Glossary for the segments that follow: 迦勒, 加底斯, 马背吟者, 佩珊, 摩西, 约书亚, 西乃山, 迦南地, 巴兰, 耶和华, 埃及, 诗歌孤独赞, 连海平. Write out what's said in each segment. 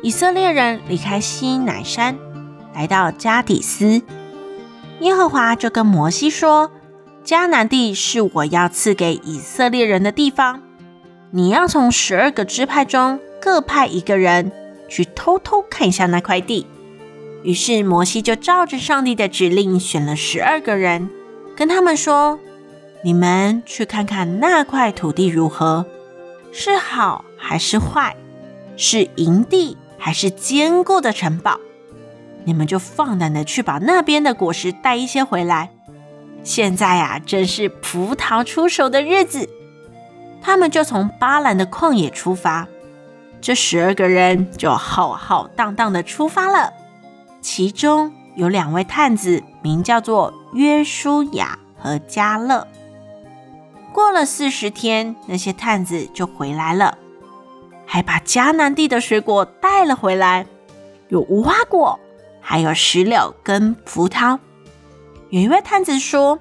以色列人离开西乃山，来到加底斯，耶和华就跟摩西说，迦南地是我要赐给以色列人的地方，你要从12个支派中各派一个人去偷偷看一下那块地。于是摩西就照着上帝的指令选了12个人，跟他们说，你们去看看那块土地如何，是好还是坏，是营地还是坚固的城堡，你们就放胆的去把那边的果实带一些回来。现在啊，真是葡萄出手的日子。他们就从巴兰的旷野出发，这12个人就浩浩荡荡的出发了。其中有2位探子，名叫做约书亚和迦勒。过了40天，那些探子就回来了，还把迦南地的水果带了回来，有无花果，还有石榴跟葡萄。有一位探子说，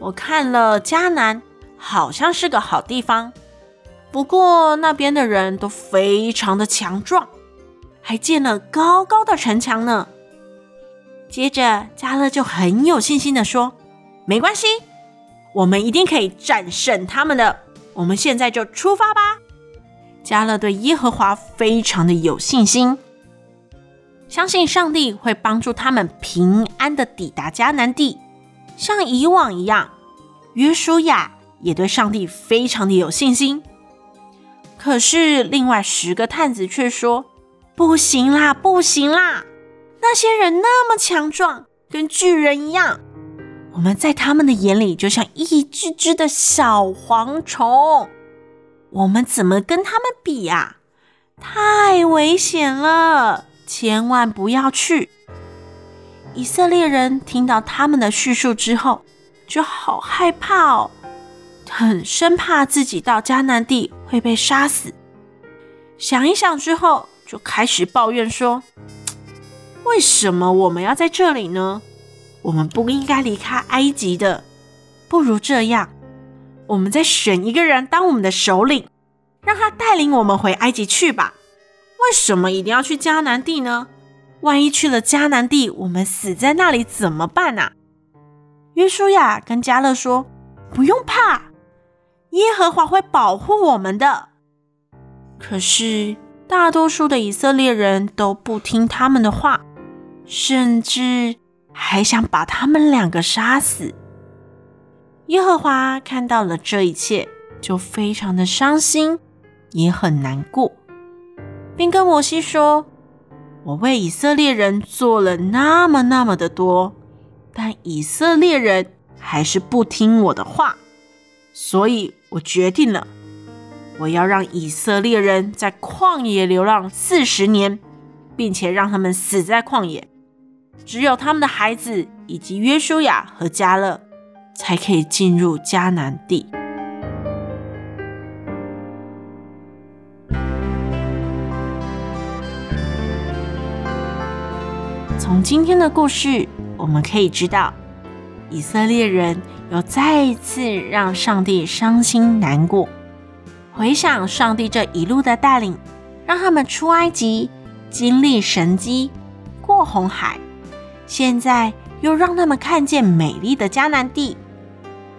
我看了迦南，好像是个好地方，不过那边的人都非常的强壮，还建了高高的城墙呢。接着迦勒就很有信心地说，没关系，我们一定可以战胜他们的，我们现在就出发吧。迦勒对耶和华非常的有信心，相信上帝会帮助他们平安地抵达迦南地。像以往一样，约书亚也对上帝非常的有信心。可是另外10个探子却说，不行啦，不行啦！那些人那么强壮，跟巨人一样，我们在他们的眼里就像一只只的小蝗虫，我们怎么跟他们比啊？太危险了，千万不要去！以色列人听到他们的叙述之后，就好害怕哦，很生怕自己到迦南地会被杀死。想一想之后，就开始抱怨说，为什么我们要在这里呢？我们不应该离开埃及的，不如这样，我们再选一个人当我们的首领，让他带领我们回埃及去吧。为什么一定要去迦南地呢？万一去了迦南地，我们死在那里怎么办啊？约书亚跟迦勒说，不用怕，耶和华会保护我们的。可是大多数的以色列人都不听他们的话，甚至还想把他们2个杀死。耶和华看到了这一切，就非常的伤心，也很难过，并跟摩西说，我为以色列人做了那么的多，但以色列人还是不听我的话，所以我决定了，我要让以色列人在旷野流浪40年，并且让他们死在旷野，只有他们的孩子以及约书亚和迦勒才可以进入迦南地。从今天的故事，我们可以知道，以色列人有再一次让上帝伤心难过。回想上帝这一路的带领，让他们出埃及，经历神迹，过红海，现在又让他们看见美丽的迦南地。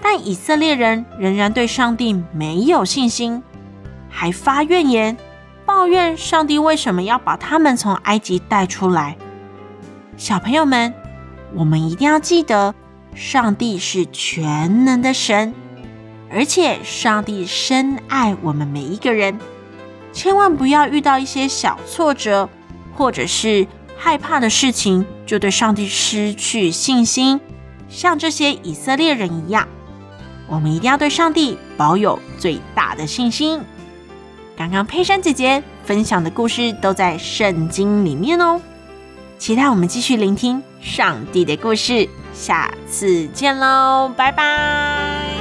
但以色列人仍然对上帝没有信心，还发怨言，抱怨上帝为什么要把他们从埃及带出来。小朋友们，我们一定要记得，上帝是全能的神，而且上帝深爱我们每一个人，千万不要遇到一些小挫折或者是害怕的事情就对上帝失去信心，像这些以色列人一样。我们一定要对上帝保有最大的信心。刚刚佩珊姐姐分享的故事都在圣经里面哦，期待我们继续聆听上帝的故事，下次见喽，拜拜。